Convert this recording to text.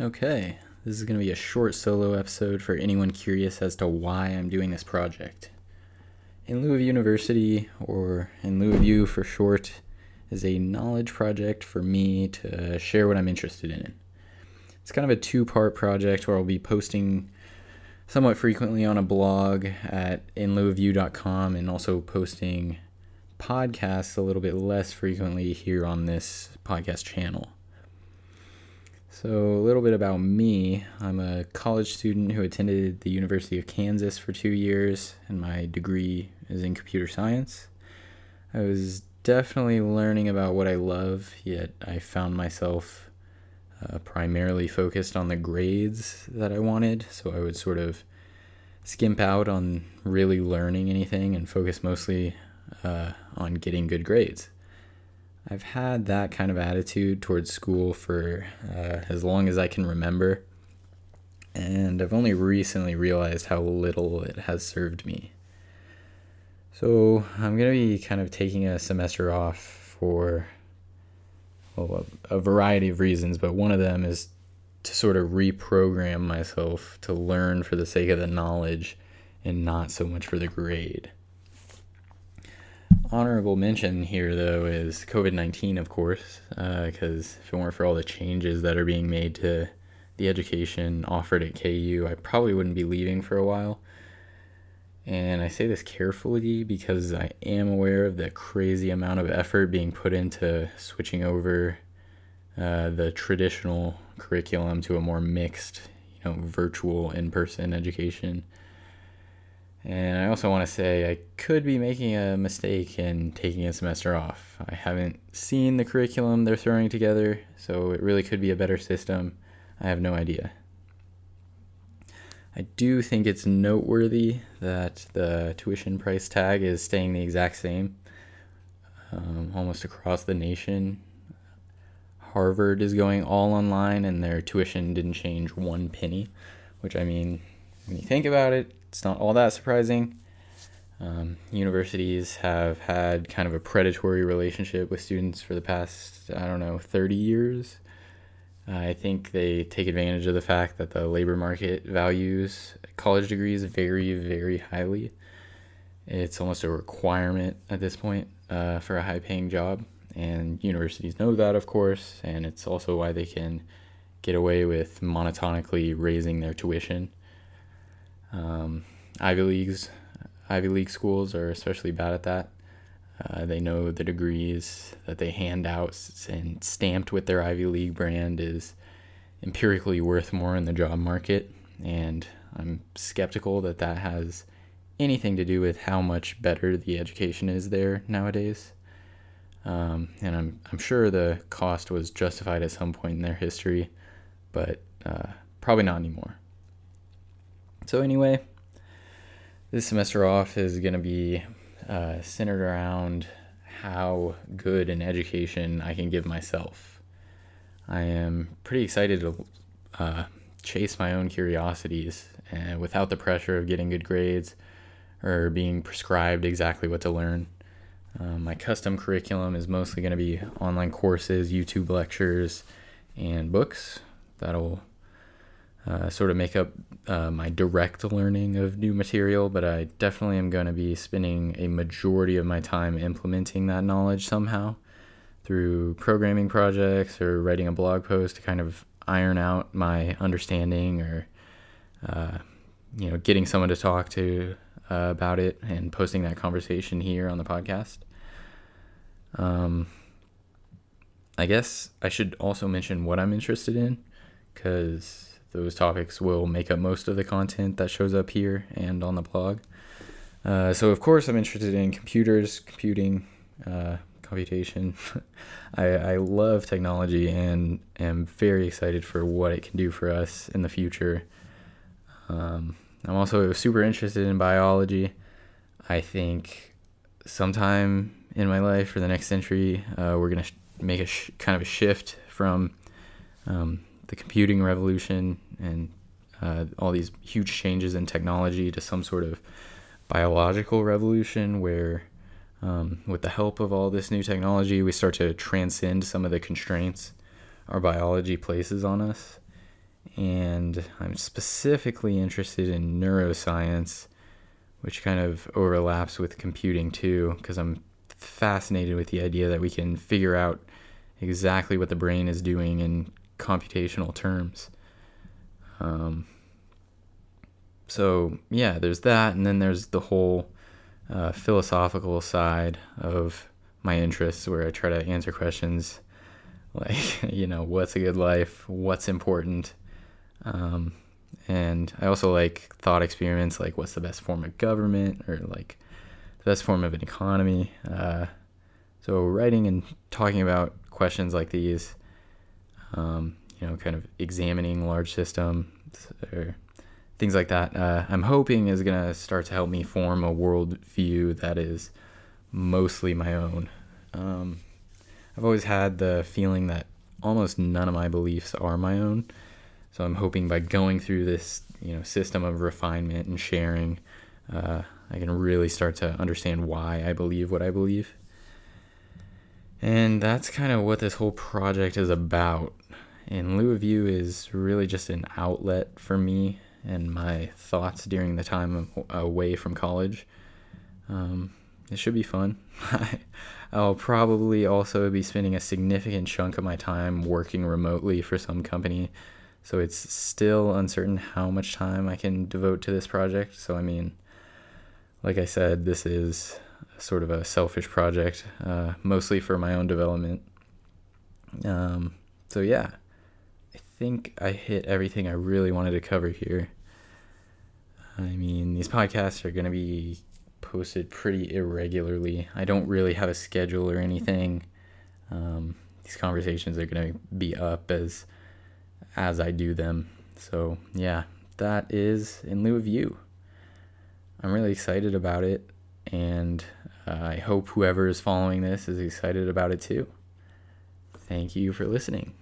Okay, this is going to be a short solo episode for anyone curious as to why I'm doing this project. In Lieu of University, or In Lieu of U for short, is a knowledge project for me to share what I'm interested in. It's kind of a two-part project where I'll be posting somewhat frequently on a blog at inliewofu.com and also posting podcasts a little bit less frequently here on this podcast channel. So a little bit about me. I'm a college student who attended the University of Kansas for 2 years, and my degree is in computer science. I was definitely learning about what I love, yet I found myself primarily focused on the grades that I wanted, so I would sort of skimp out on really learning anything and focus mostly on getting good grades. I've had that kind of attitude towards school for as long as I can remember, and I've only recently realized how little it has served me. So I'm going to be kind of taking a semester off for a variety of reasons, but one of them is to sort of reprogram myself to learn for the sake of the knowledge and not so much for the grade. Honorable mention here, though, is COVID-19, of course, because if it weren't for all the changes that are being made to the education offered at KU, I probably wouldn't be leaving for a while. And I say this carefully because I am aware of the crazy amount of effort being put into switching over the traditional curriculum to a more mixed, virtual in-person education. And I also want to say I could be making a mistake in taking a semester off. I haven't seen the curriculum they're throwing together, so it really could be a better system. I have no idea. I do think it's noteworthy that the tuition price tag is staying the exact same almost across the nation. Harvard is going all online, and their tuition didn't change one penny, which, I mean, when you think about it, it's not all that surprising. Universities have had kind of a predatory relationship with students for the past, 30 years. I think they take advantage of the fact that the labor market values college degrees very, very highly. It's almost a requirement at this point for a high-paying job, and universities know that, of course, and it's also why they can get away with monotonically raising their tuition. Ivy League schools are especially bad at that. They know the degrees that they hand out and stamped with their Ivy League brand is empirically worth more in the job market, and I'm skeptical that that has anything to do with how much better the education is there nowadays. And I'm sure the cost was justified at some point in their history, but probably not anymore. So anyway, this semester off is going to be centered around how good an education I can give myself. I am pretty excited to chase my own curiosities without the pressure of getting good grades or being prescribed exactly what to learn. My custom curriculum is mostly going to be online courses, YouTube lectures, and books. That'll sort of make up my direct learning of new material, but I definitely am going to be spending a majority of my time implementing that knowledge somehow through programming projects or writing a blog post to kind of iron out my understanding or, getting someone to talk to about it and posting that conversation here on the podcast. I guess I should also mention what I'm interested in, because those topics will make up most of the content that shows up here and on the blog. So, of course, I'm interested in computers, computing, computation. I love technology and am very excited for what it can do for us in the future. I'm also super interested in biology. I think sometime in my life for the next century, we're going to make a shift from the computing revolution and all these huge changes in technology to some sort of biological revolution where with the help of all this new technology, we start to transcend some of the constraints our biology places on us and I'm specifically interested in neuroscience, which kind of overlaps with computing too, because I'm fascinated with the idea that we can figure out exactly what the brain is doing in computational terms. So yeah, there's that, and then there's the whole philosophical side of my interests, where I try to answer questions like, what's a good life, what's important, and I also like thought experiments, like what's the best form of government, or like the best form of an economy. So writing and talking about questions like these, kind of examining large systems or things like that, I'm hoping is going to start to help me form a worldview that is mostly my own. I've always had the feeling that almost none of my beliefs are my own. So I'm hoping by going through this, system of refinement and sharing, I can really start to understand why I believe what I believe. And that's kind of what this whole project is about. In Lieu of U is really just an outlet for me and my thoughts during the time away from college. It should be fun. I'll probably also be spending a significant chunk of my time working remotely for some company, so it's still uncertain how much time I can devote to this project. So, like I said, this is sort of a selfish project, mostly for my own development. So yeah, I think I hit everything I really wanted to cover here. These podcasts are going to be posted pretty irregularly. I don't really have a schedule or anything. These conversations are going to be up as I do them. So yeah, that is In Lieu of U. I'm really excited about it, and I hope whoever is following this is excited about it too. Thank you for listening.